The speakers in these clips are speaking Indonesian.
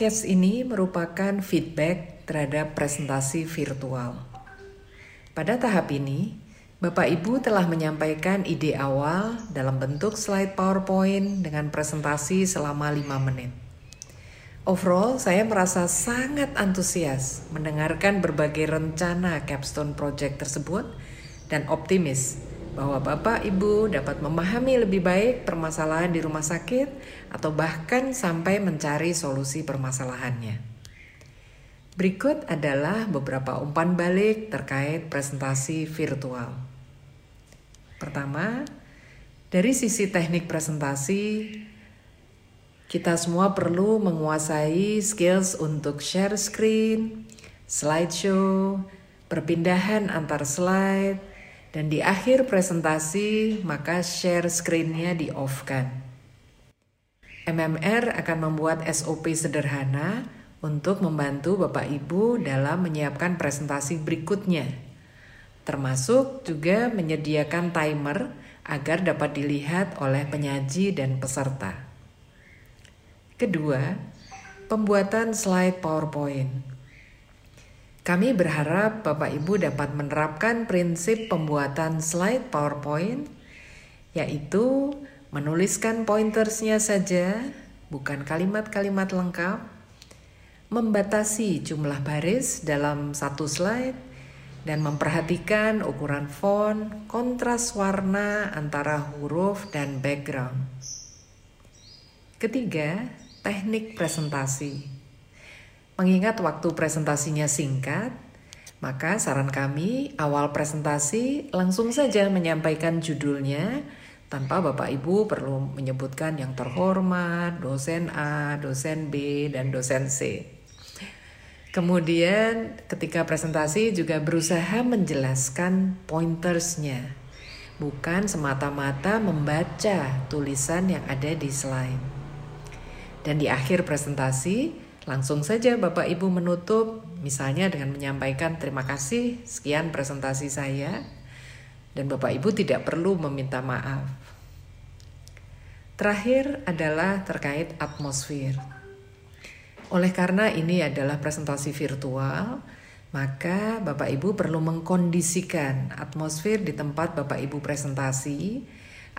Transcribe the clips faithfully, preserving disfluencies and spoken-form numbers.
Podcast ini merupakan feedback terhadap presentasi virtual. Pada tahap ini, Bapak Ibu telah menyampaikan ide awal dalam bentuk slide PowerPoint dengan presentasi selama lima menit. Overall, saya merasa sangat antusias mendengarkan berbagai rencana capstone project tersebut dan optimis bahwa Bapak Ibu dapat memahami lebih baik permasalahan di rumah sakit atau bahkan sampai mencari solusi permasalahannya. Berikut adalah beberapa umpan balik terkait presentasi virtual. Pertama, dari sisi teknik presentasi, kita semua perlu menguasai skills untuk share screen, slideshow, perpindahan antar slide, dan di akhir presentasi maka share screen-nya di-off-kan. M M R akan membuat S O P sederhana untuk membantu Bapak Ibu dalam menyiapkan presentasi berikutnya, termasuk juga menyediakan timer agar dapat dilihat oleh penyaji dan peserta. Kedua, pembuatan slide PowerPoint. Kami berharap Bapak Ibu dapat menerapkan prinsip pembuatan slide PowerPoint, yaitu menuliskan pointersnya saja, bukan kalimat-kalimat lengkap, membatasi jumlah baris dalam satu slide, dan memperhatikan ukuran font, kontras warna antara huruf dan background. Ketiga, teknik presentasi. Mengingat waktu presentasinya singkat, maka saran kami awal presentasi langsung saja menyampaikan judulnya tanpa Bapak Ibu perlu menyebutkan yang terhormat, dosen A, dosen B, dan dosen C. Kemudian ketika presentasi juga berusaha menjelaskan pointersnya, bukan semata-mata membaca tulisan yang ada di slide. Dan di akhir presentasi, langsung saja Bapak Ibu menutup, misalnya dengan menyampaikan terima kasih, sekian presentasi saya, dan Bapak Ibu tidak perlu meminta maaf. Terakhir adalah terkait atmosfer. Oleh karena ini adalah presentasi virtual, maka Bapak Ibu perlu mengkondisikan atmosfer di tempat Bapak Ibu presentasi,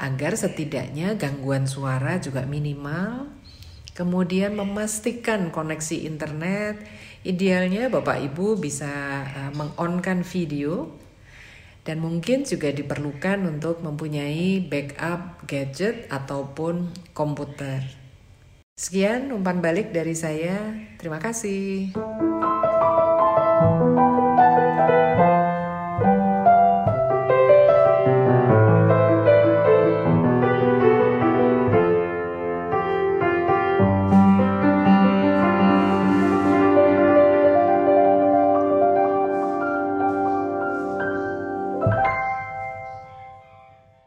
agar setidaknya gangguan suara juga minimal. Kemudian memastikan koneksi internet, idealnya Bapak Ibu bisa meng-on-kan video, dan mungkin juga diperlukan untuk mempunyai backup gadget ataupun komputer. Sekian umpan balik dari saya, terima kasih.